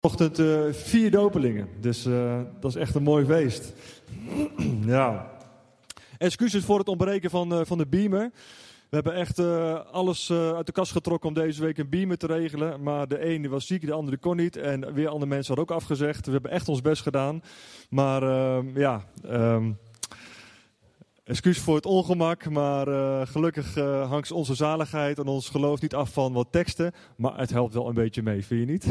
Vanochtend 4 dopelingen, dus dat is echt een mooi feest. Ja. Excuses voor het ontbreken van de beamer. We hebben echt alles uit de kast getrokken om deze week een beamer te regelen. Maar de ene was ziek, de andere kon niet. En weer andere mensen hadden ook afgezegd. We hebben echt ons best gedaan. Maar excuus voor het ongemak. Maar gelukkig hangt onze zaligheid en ons geloof niet af van wat teksten. Maar het helpt wel een beetje mee, vind je niet?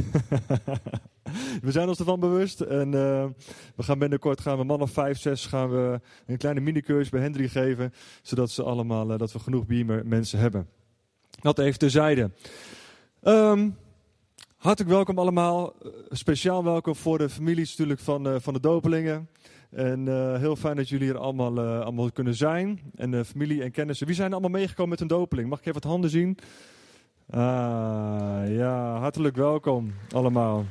We zijn ons ervan bewust. En we gaan binnenkort, een man of 5, 6, gaan we een kleine minicursus bij Henry geven. Zodat ze allemaal, dat we genoeg beamer mensen hebben. Dat even terzijde. Hartelijk welkom allemaal. Speciaal welkom voor de families natuurlijk van de dopelingen. En heel fijn dat jullie er allemaal kunnen zijn. En familie en kennissen. Wie zijn er allemaal meegekomen met een dopeling? Mag ik even wat handen zien? Ja, hartelijk welkom allemaal.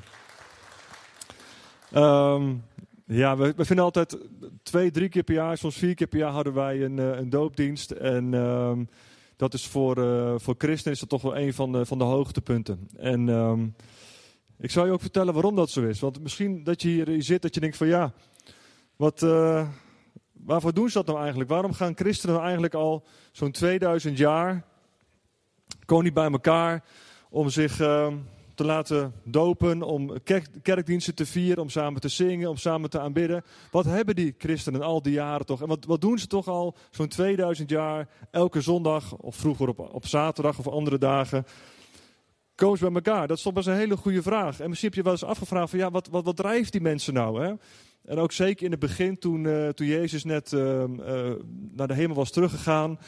We vinden altijd 2, 3 keer per jaar, soms 4 keer per jaar houden wij een doopdienst. En dat is voor christenen is dat toch wel een van de hoogtepunten. En ik zal je ook vertellen waarom dat zo is. Want misschien dat je hier zit dat je denkt van ja, waarvoor doen ze dat nou eigenlijk? Waarom gaan christenen nou eigenlijk al zo'n 2000 jaar komen niet bij elkaar om zich te laten dopen, om kerkdiensten te vieren, om samen te zingen, om samen te aanbidden. Wat hebben die christenen al die jaren toch? En wat doen ze toch al zo'n 2000 jaar, elke zondag of vroeger op zaterdag of andere dagen? Komen ze bij elkaar? Dat is toch best een hele goede vraag. En misschien heb je wel eens afgevraagd van ja, wat drijft die mensen nou, hè? En ook zeker in het begin, toen Jezus net naar de hemel was teruggegaan,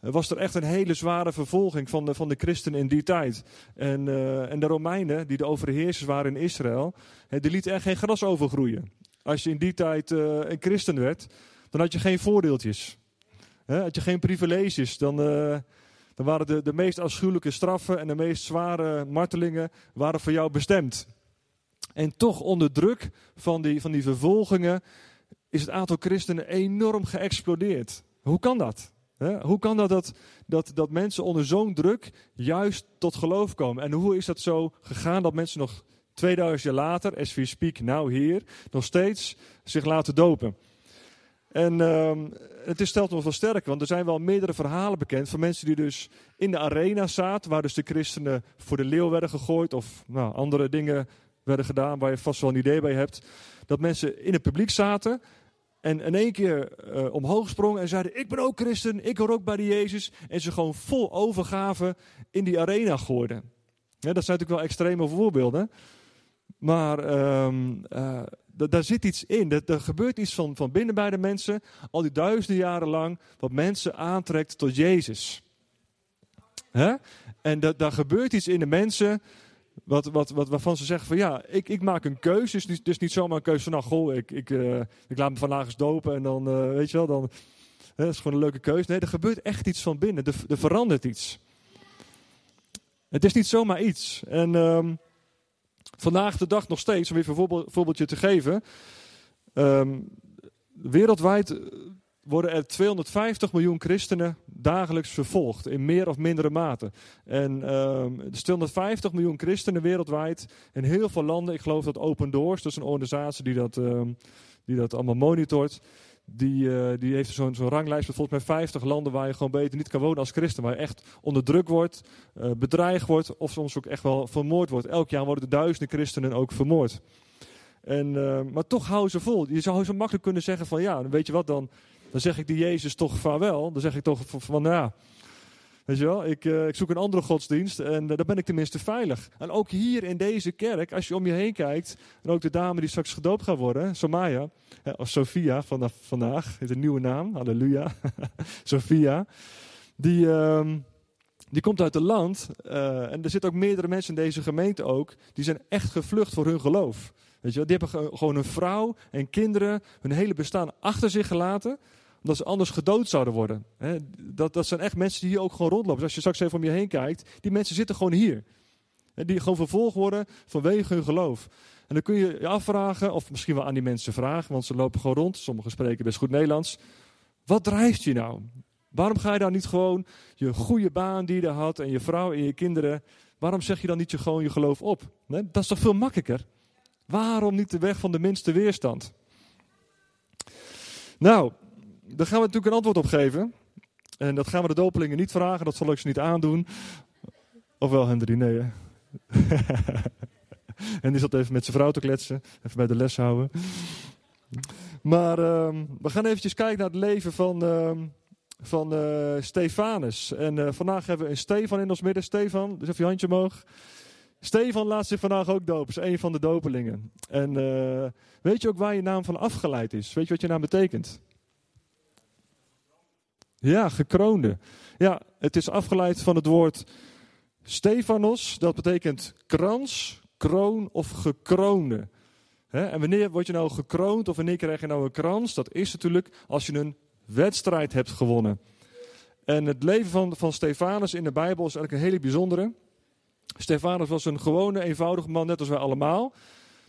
was er echt een hele zware vervolging van de christenen in die tijd. En de Romeinen, die de overheersers waren in Israël, die lieten echt geen gras overgroeien. Als je in die tijd een christen werd, dan had je geen voordeeltjes. Had je geen privileges. Dan waren de meest afschuwelijke straffen en de meest zware martelingen waren voor jou bestemd. En toch onder druk van die vervolgingen is het aantal christenen enorm geëxplodeerd. Hoe kan dat? Hoe kan dat mensen onder zo'n druk juist tot geloof komen? En hoe is dat zo gegaan dat mensen nog 2000 jaar later, as we speak now here, nog steeds zich laten dopen? En het stelt nog wel sterk, want er zijn wel meerdere verhalen bekend van mensen die dus in de arena zaten, waar dus de christenen voor de leeuw werden gegooid of nou, andere dingen werden gedaan waar je vast wel een idee bij hebt. Dat mensen in het publiek zaten en in één keer omhoog sprongen en zeiden: ik ben ook christen, ik hoor ook bij die Jezus. En ze gewoon vol overgave in die arena gooiden. Ja, dat zijn natuurlijk wel extreme voorbeelden. Maar daar zit iets in. Er gebeurt iets van binnen bij de mensen, al die duizenden jaren lang, wat mensen aantrekt tot Jezus. Hè? En daar gebeurt iets in de mensen. Waarvan ze zeggen van ja, ik maak een keus. Dus niet zomaar een keus van nou goh, ik laat me vandaag eens dopen. En dan weet je wel, dat is gewoon een leuke keus. Nee, er gebeurt echt iets van binnen. Er verandert iets. Het is niet zomaar iets. En vandaag de dag nog steeds, om even een voorbeeldje te geven. Wereldwijd worden er 250 miljoen christenen dagelijks vervolgd, in meer of mindere mate. En dus 250 miljoen christenen wereldwijd, in heel veel landen, ik geloof dat Open Doors, dat is een organisatie die dat allemaal monitort, die heeft zo'n ranglijst met volgens mij 50 landen waar je gewoon beter niet kan wonen als christen, waar je echt onder druk wordt, bedreigd wordt of soms ook echt wel vermoord wordt. Elk jaar worden er duizenden christenen ook vermoord. En, maar toch houden ze vol. Je zou zo makkelijk kunnen zeggen van ja, weet je wat dan? Dan zeg ik die Jezus toch vaarwel. Dan zeg ik toch van ja, weet je wel, ik zoek een andere godsdienst en daar ben ik tenminste veilig. En ook hier in deze kerk, als je om je heen kijkt, en ook de dame die straks gedoopt gaat worden, Somaya, of Sophia vandaag, heeft een nieuwe naam, halleluja, Sophia, die komt uit het land en er zitten ook meerdere mensen in deze gemeente ook, die zijn echt gevlucht voor hun geloof. Weet je wel, die hebben gewoon hun vrouw en kinderen, hun hele bestaan achter zich gelaten, omdat ze anders gedood zouden worden. Dat zijn echt mensen die hier ook gewoon rondlopen. Dus als je straks even om je heen kijkt, die mensen zitten gewoon hier. Die gewoon vervolgd worden vanwege hun geloof. En dan kun je je afvragen, of misschien wel aan die mensen vragen, want ze lopen gewoon rond. Sommigen spreken best goed Nederlands. Wat drijft je nou? Waarom ga je dan niet gewoon je goede baan die je had en je vrouw en je kinderen, waarom zeg je dan niet gewoon je geloof op? Dat is toch veel makkelijker? Waarom niet de weg van de minste weerstand? Nou, daar gaan we natuurlijk een antwoord op geven. En dat gaan we de dopelingen niet vragen. Dat zal ik ze niet aandoen. Ofwel, Henry, nee. Hè? En die zat even met zijn vrouw te kletsen. Even bij de les houden. Maar we gaan eventjes kijken naar het leven van Stephanus. En vandaag hebben we een Stefan in ons midden. Stefan, dus even je handje omhoog. Stefan laat zich vandaag ook dopen. Is een van de dopelingen. En weet je ook waar je naam van afgeleid is? Weet je wat je naam betekent? Ja, gekroonde. Ja, het is afgeleid van het woord Stephanos. Dat betekent krans, kroon of gekroonde. He, en wanneer word je nou gekroond of wanneer krijg je nou een krans? Dat is natuurlijk als je een wedstrijd hebt gewonnen. En het leven van Stephanus in de Bijbel is eigenlijk een hele bijzondere. Stephanus was een gewone, eenvoudige man, net als wij allemaal.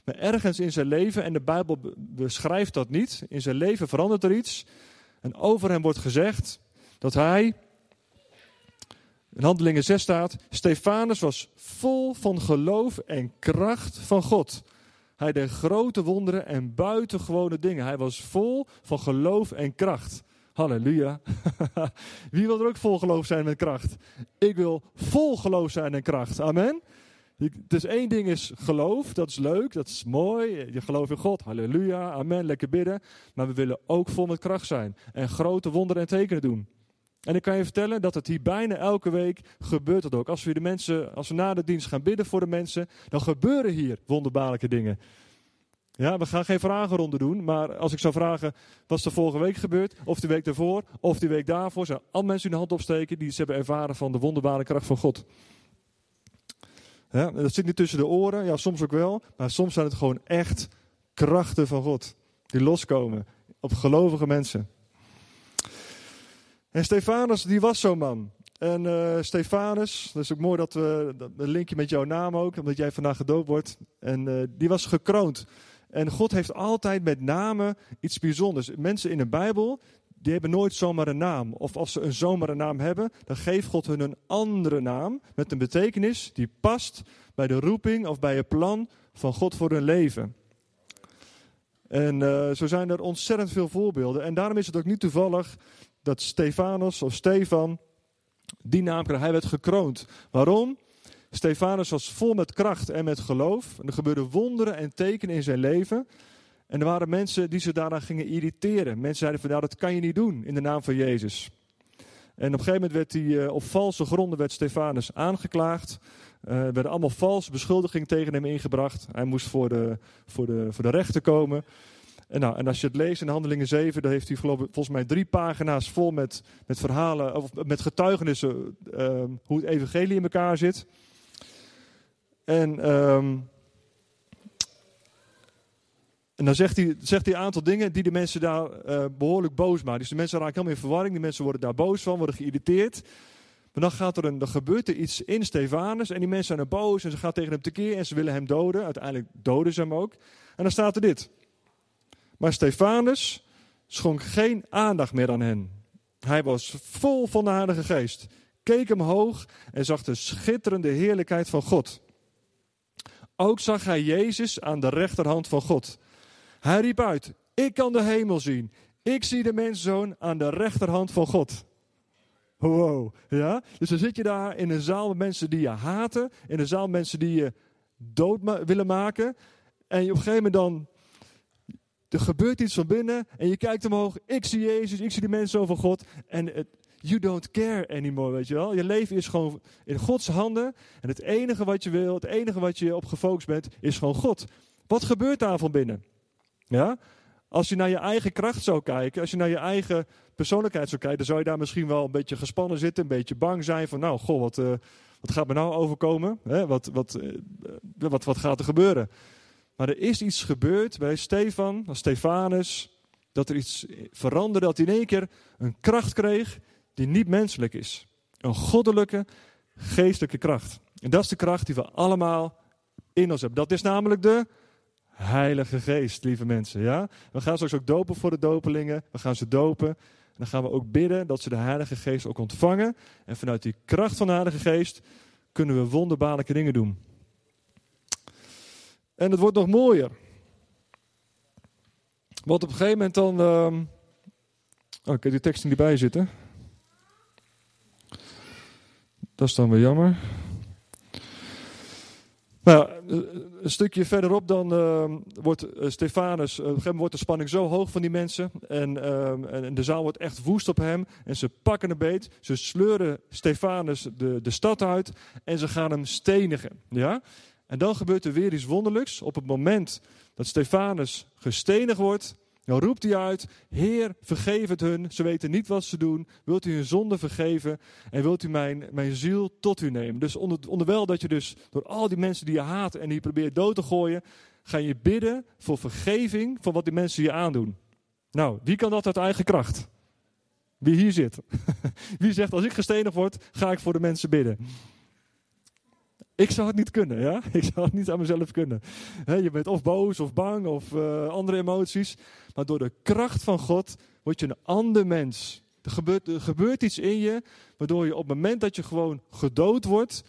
Maar ergens in zijn leven, en de Bijbel beschrijft dat niet, in zijn leven verandert er iets. En over hem wordt gezegd dat hij, in Handelingen 6 staat, Stephanus was vol van geloof en kracht van God. Hij deed grote wonderen en buitengewone dingen. Hij was vol van geloof en kracht. Halleluja. Wie wil er ook vol geloof zijn en kracht? Ik wil vol geloof zijn en kracht. Amen. Dus één ding is geloof. Dat is leuk. Dat is mooi. Je gelooft in God. Halleluja. Amen. Lekker bidden. Maar we willen ook vol met kracht zijn. En grote wonderen en tekenen doen. En ik kan je vertellen dat het hier bijna elke week gebeurt dat ook. Als we na de dienst gaan bidden voor de mensen, dan gebeuren hier wonderbaarlijke dingen. Ja, we gaan geen vragenronde doen, maar als ik zou vragen, wat is er vorige week gebeurd? Of de week daarvoor? Of die week daarvoor? Zijn al mensen die de hand opsteken die iets hebben ervaren van de wonderbare kracht van God. Ja, dat zit niet tussen de oren, ja soms ook wel, maar soms zijn het gewoon echt krachten van God. Die loskomen op gelovige mensen. En Stephanus, die was zo'n man. En Stephanus, dat is ook mooi dat een linkje met jouw naam ook, omdat jij vandaag gedoopt wordt. En die was gekroond. En God heeft altijd met namen iets bijzonders. Mensen in de Bijbel, die hebben nooit zomaar een naam. Of als ze een zomaar een naam hebben, dan geeft God hun een andere naam met een betekenis die past bij de roeping of bij het plan van God voor hun leven. En zo zijn er ontzettend veel voorbeelden. En daarom is het ook niet toevallig dat Stephanus of Stefan die naam kreeg. Hij werd gekroond. Waarom? Stephanus was vol met kracht en met geloof. En er gebeurden wonderen en tekenen in zijn leven. En er waren mensen die zich daaraan gingen irriteren. Mensen zeiden van, nou, dat kan je niet doen in de naam van Jezus. En op een gegeven moment werd hij op valse gronden werd Stephanus aangeklaagd. Er werden allemaal valse beschuldigingen tegen hem ingebracht. Hij moest voor de rechter komen. En als je het leest in Handelingen 7, dan heeft hij volgens mij 3 pagina's vol met verhalen, of met getuigenissen, hoe het evangelie in elkaar zit. En dan zegt hij een aantal dingen die de mensen daar behoorlijk boos maken. Dus de mensen raken helemaal in verwarring, die mensen worden daar boos van, worden geïrriteerd. Maar dan gebeurt er iets in Stephanus en die mensen zijn er boos en ze gaan tegen hem tekeer en ze willen hem doden. Uiteindelijk doden ze hem ook. En dan staat er dit. Maar Stephanus schonk geen aandacht meer aan hen. Hij was vol van de Heilige Geest, keek omhoog en zag de schitterende heerlijkheid van God. Ook zag hij Jezus aan de rechterhand van God. Hij riep uit, ik kan de hemel zien. Ik zie de menszoon aan de rechterhand van God. Wow, ja? Dus dan zit je daar in een zaal met mensen die je haten, in een zaal met mensen die je dood willen maken. En op een gegeven moment dan, er gebeurt iets van binnen en je kijkt omhoog. Ik zie Jezus, ik zie de mensen van God. En you don't care anymore, weet je wel. Je leven is gewoon in Gods handen. En het enige wat je wil, het enige wat je op gefocust bent, is gewoon God. Wat gebeurt daar van binnen? Ja? Als je naar je eigen kracht zou kijken, als je naar je eigen persoonlijkheid zou kijken, dan zou je daar misschien wel een beetje gespannen zitten, een beetje bang zijn van, nou, goh, wat gaat me nou overkomen? Hè? Wat gaat er gebeuren? Maar er is iets gebeurd bij Stephanus, dat er iets veranderde, dat hij in één keer een kracht kreeg die niet menselijk is. Een goddelijke, geestelijke kracht. En dat is de kracht die we allemaal in ons hebben. Dat is namelijk de Heilige Geest, lieve mensen. Ja? We gaan straks ook dopen voor de dopelingen. We gaan ze dopen. En dan gaan we ook bidden dat ze de Heilige Geest ook ontvangen. En vanuit die kracht van de Heilige Geest kunnen we wonderbaarlijke dingen doen. En het wordt nog mooier. Want op een gegeven moment dan... Oké, die teksten die bij zitten. Dat is dan weer jammer. Nou, een stukje verderop dan wordt Stephanus... Op een gegeven moment wordt de spanning zo hoog van die mensen. En de zaal wordt echt woest op hem. En ze pakken een beet. Ze sleuren Stephanus de stad uit. En ze gaan hem stenigen. Ja? En dan gebeurt er weer iets wonderlijks. Op het moment dat Stephanus gestenigd wordt... Dan roept hij uit, Heer, vergeef het hun, ze weten niet wat ze doen. Wilt u hun zonde vergeven en wilt u mijn ziel tot u nemen? Dus onderwijl dat je dus door al die mensen die je haat en die je probeert dood te gooien, ga je bidden voor vergeving van wat die mensen je aandoen. Nou, wie kan dat uit eigen kracht? Wie hier zit? Wie zegt, als ik gestenigd word, ga ik voor de mensen bidden? Ik zou het niet kunnen, ja? Ik zou het niet aan mezelf kunnen. Je bent of boos of bang of andere emoties. Maar door de kracht van God word je een ander mens. Er gebeurt iets in je, waardoor je op het moment dat je gewoon gedood wordt,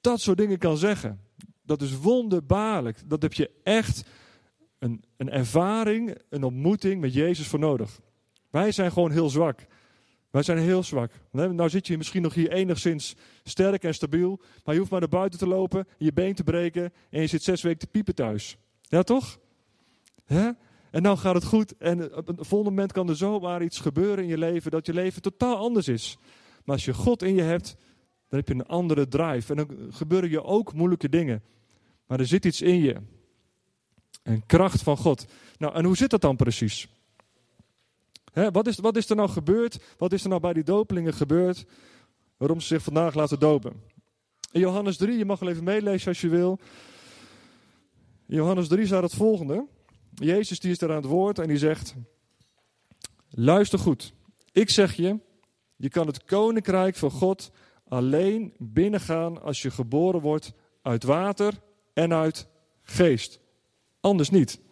dat soort dingen kan zeggen. Dat is wonderbaarlijk. Dat heb je echt een ervaring, een ontmoeting met Jezus voor nodig. Wij zijn gewoon heel zwak. Wij zijn heel zwak. Nou zit je misschien nog hier enigszins sterk en stabiel. Maar je hoeft maar naar buiten te lopen, je been te breken. En je zit 6 weken te piepen thuis. Ja, toch? Hè? En nou gaat het goed. En op het volgende moment kan er zomaar iets gebeuren in je leven. Dat je leven totaal anders is. Maar als je God in je hebt, dan heb je een andere drive. En dan gebeuren je ook moeilijke dingen. Maar er zit iets in je. Een kracht van God. Nou, en hoe zit dat dan precies? He, wat is er nou gebeurd? Wat is er nou bij die dopelingen gebeurd? Waarom ze zich vandaag laten dopen? In Johannes 3, je mag wel even meelezen als je wil. In Johannes 3 staat het volgende. Jezus die is daar aan het woord en die zegt... Luister goed, ik zeg je... Je kan het koninkrijk van God alleen binnengaan... als je geboren wordt uit water en uit geest. Anders niet.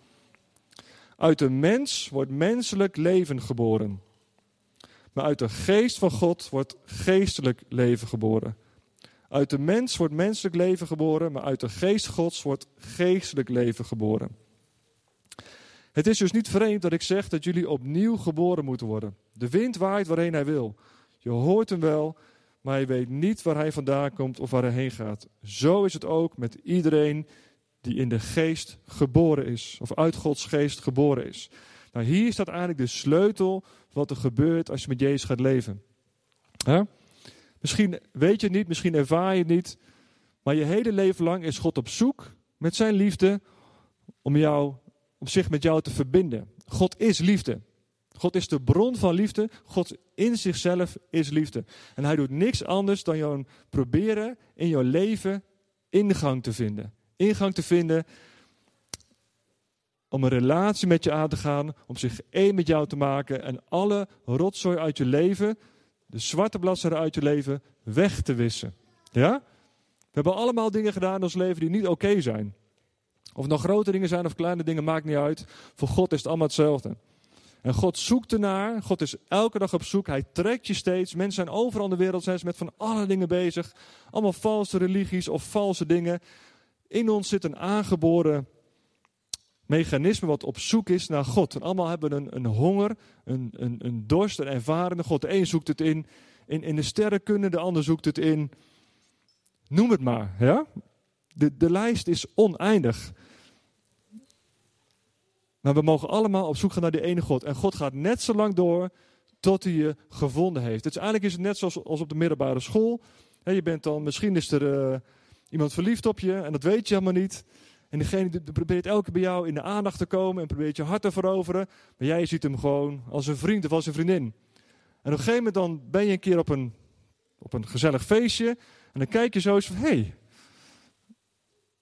Uit de mens wordt menselijk leven geboren. Maar uit de geest van God wordt geestelijk leven geboren. Uit de mens wordt menselijk leven geboren, maar uit de geest Gods wordt geestelijk leven geboren. Het is dus niet vreemd dat ik zeg dat jullie opnieuw geboren moeten worden. De wind waait waarheen hij wil. Je hoort hem wel, maar je weet niet waar hij vandaan komt of waar hij heen gaat. Zo is het ook met iedereen die in de geest geboren is. Of uit Gods geest geboren is. Nou, hier staat eigenlijk de sleutel wat er gebeurt als je met Jezus gaat leven. Huh? Misschien weet je het niet, misschien ervaar je het niet. Maar je hele leven lang is God op zoek met zijn liefde om zich met jou te verbinden. God is liefde. God is de bron van liefde. God in zichzelf is liefde. En hij doet niks anders dan jou proberen in jouw leven ingang te vinden om een relatie met je aan te gaan, om zich één met jou te maken en alle rotzooi uit je leven, de zwarte bladzijden uit je leven, weg te wissen. Ja? We hebben allemaal dingen gedaan in ons leven die niet oké zijn. Of het nou grote dingen zijn of kleine dingen, maakt niet uit. Voor God is het allemaal hetzelfde. En God zoekt ernaar. God is elke dag op zoek. Hij trekt je steeds. Mensen zijn overal in de wereld, zijn ze met van alle dingen bezig. Allemaal valse religies of valse dingen. In ons zit een aangeboren mechanisme wat op zoek is naar God. En allemaal hebben we een honger, een dorst, een ervarende God. De een zoekt het in de sterrenkunde, de ander zoekt het in. Noem het maar. Ja? De lijst is oneindig. Maar we mogen allemaal op zoek gaan naar die ene God. En God gaat net zo lang door tot hij je gevonden heeft. Dus eigenlijk is het net zoals op de middelbare school. Je bent dan, misschien is er... Iemand verliefd op je en dat weet je helemaal niet. En diegene die probeert elke keer bij jou in de aandacht te komen en probeert je hart te veroveren. Maar jij ziet hem gewoon als een vriend of als een vriendin. En op een gegeven moment dan ben je een keer op een gezellig feestje. En dan kijk je zo eens van, hey,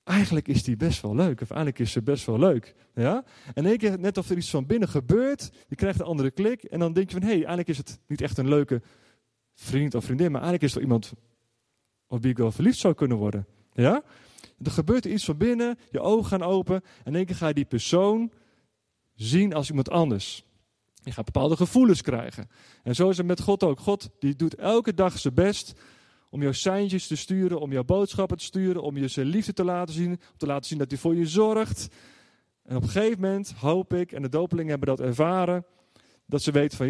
eigenlijk is die best wel leuk. Of eigenlijk is ze best wel leuk. Ja? En één keer net of er iets van binnen gebeurt. Je krijgt een andere klik. En dan denk je van, hey, eigenlijk is het niet echt een leuke vriend of vriendin. Maar eigenlijk is er iemand op wie ik wel verliefd zou kunnen worden. Ja? Er gebeurt iets van binnen, je ogen gaan open en in één keer ga je die persoon zien als iemand anders. Je gaat bepaalde gevoelens krijgen. En zo is het met God ook. God die doet elke dag zijn best om jouw seintjes te sturen, om jouw boodschappen te sturen, om je zijn liefde te laten zien, om te laten zien dat hij voor je zorgt. En op een gegeven moment hoop ik, en de dopelingen hebben dat ervaren, dat ze weten van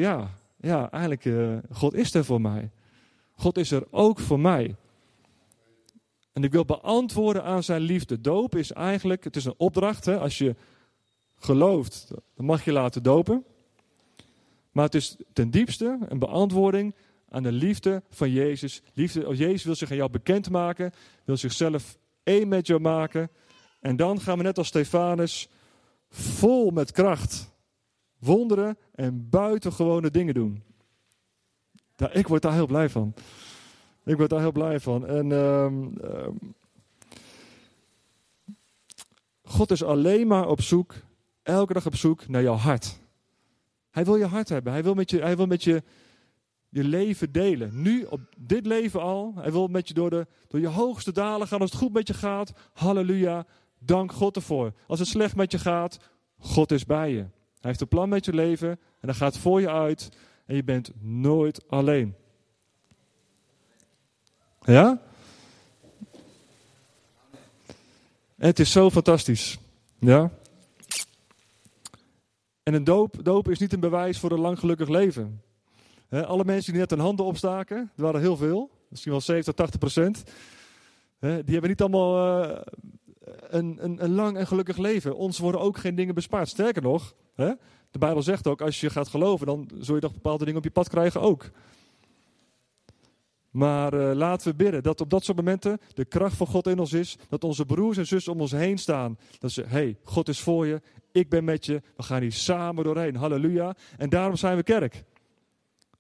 ja, eigenlijk God is er voor mij. God is er ook voor mij. En ik wil beantwoorden aan zijn liefde. Doop is eigenlijk, het is een opdracht. Hè? Als je gelooft, dan mag je laten dopen. Maar het is ten diepste een beantwoording aan de liefde van Jezus. Jezus wil zich aan jou bekendmaken. Wil zichzelf één met jou maken. En dan gaan we net als Stephanus vol met kracht wonderen en buitengewone dingen doen. Ja, ik word daar heel blij van. En God is alleen maar op zoek, elke dag op zoek naar jouw hart. Hij wil je hart hebben. Hij wil met je leven delen. Nu, op dit leven al. Hij wil met je door je hoogste dalen gaan. Als het goed met je gaat, halleluja, dank God ervoor. Als het slecht met je gaat, God is bij je. Hij heeft een plan met je leven en hij gaat voor je uit. En je bent nooit alleen. Ja? En het is zo fantastisch. Ja? En een doop is niet een bewijs voor een lang gelukkig leven. Alle mensen die net hun handen opstaken, er waren heel veel, misschien wel 70-80%. Die hebben niet allemaal een lang en gelukkig leven. Ons worden ook geen dingen bespaard. Sterker nog, de Bijbel zegt ook, als je gaat geloven, dan zul je nog bepaalde dingen op je pad krijgen ook. Maar laten we bidden dat op dat soort momenten de kracht van God in ons is. Dat onze broers en zussen om ons heen staan. Dat ze, God is voor je. Ik ben met je. We gaan hier samen doorheen. Halleluja. En daarom zijn we kerk.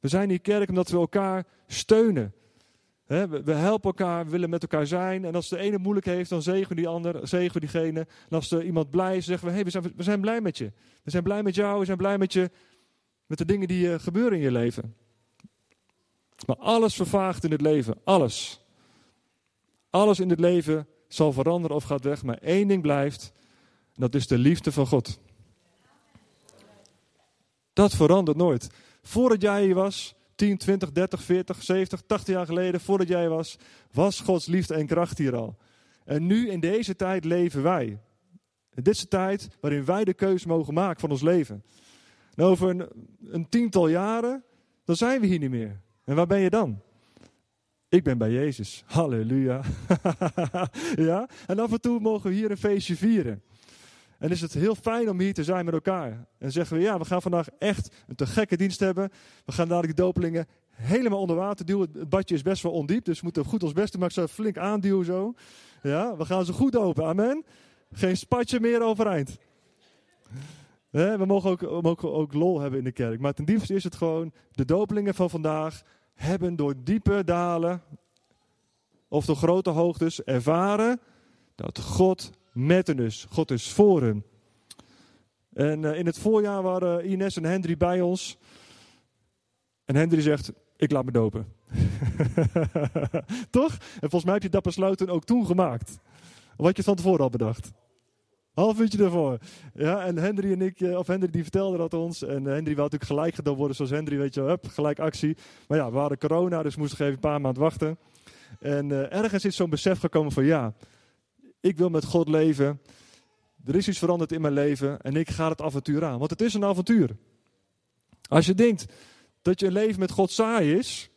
We zijn hier kerk omdat we elkaar steunen. We helpen elkaar. We willen met elkaar zijn. En als de ene moeilijk heeft, dan zegenen we die ander. Zegenen we diegene. En als er iemand blij is, zeggen we, we zijn blij met je. We zijn blij met jou. We zijn blij met je. Met de dingen die gebeuren in je leven. Maar alles vervaagt in het leven. Alles. Alles in het leven zal veranderen of gaat weg. Maar één ding blijft. En dat is de liefde van God. Dat verandert nooit. Voordat jij hier was, 10, 20, 30, 40, 70, 80 jaar geleden, voordat jij was, was Gods liefde en kracht hier al. En nu in deze tijd leven wij. En dit is de tijd waarin wij de keuze mogen maken van ons leven. En over een tiental jaren, dan zijn we hier niet meer. En waar ben je dan? Ik ben bij Jezus. Halleluja. Ja? En af en toe mogen we hier een feestje vieren. En is het heel fijn om hier te zijn met elkaar. En zeggen we, we gaan vandaag echt een te gekke dienst hebben. We gaan dadelijk de dopelingen helemaal onder water duwen. Het badje is best wel ondiep, dus we moeten goed ons best doen. Maar ik zou flink aanduwen zo. Ja, we gaan ze goed dopen. Amen. Geen spatje meer overeind. We mogen ook lol hebben in de kerk. Maar ten diepste is het gewoon, de dopelingen van vandaag hebben door diepe dalen of door grote hoogtes ervaren dat God met hen is. God is voor hen. En in het voorjaar waren Ines en Henry bij ons. En Henry zegt, ik laat me dopen. Toch? En volgens mij heb je dat besluit ook toen gemaakt. Of had je van tevoren al bedacht? Half uurtje ervoor. Ja, en Henry en ik, of Henry die vertelde dat ons. En Henry wil natuurlijk gelijk gedaan worden zoals Henry, weet je wel, gelijk actie. Maar ja, we hadden corona, dus moesten even een paar maanden wachten. En ergens is zo'n besef gekomen van ik wil met God leven. Er is iets veranderd in mijn leven en ik ga het avontuur aan. Want het is een avontuur. Als je denkt dat je leven met God saai is,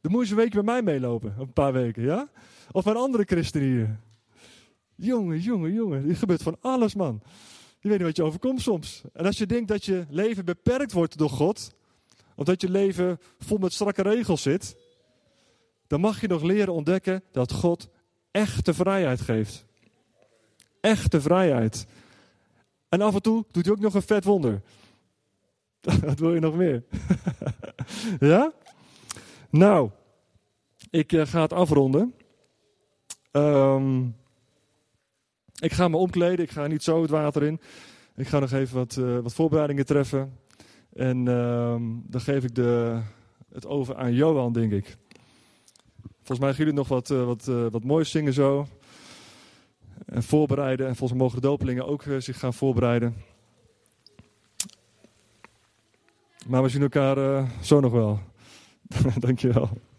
dan moet je een weekje bij mij meelopen, een paar weken, ja? Of met andere christenen hier. Jongen, er gebeurt van alles, man. Je weet niet wat je overkomt soms. En als je denkt dat je leven beperkt wordt door God, of dat je leven vol met strakke regels zit, dan mag je nog leren ontdekken dat God echte vrijheid geeft. Echte vrijheid. En af en toe doet hij ook nog een vet wonder. Wat wil je nog meer? Ja? Nou, ik ga het afronden. Ik ga me omkleden, ik ga niet zo het water in. Ik ga nog even wat voorbereidingen treffen. En dan geef ik het over aan Johan, denk ik. Volgens mij gaan jullie nog wat moois zingen zo. En voorbereiden. En volgens mij mogen de dopelingen ook zich gaan voorbereiden. Maar we zien elkaar zo nog wel. Dankjewel.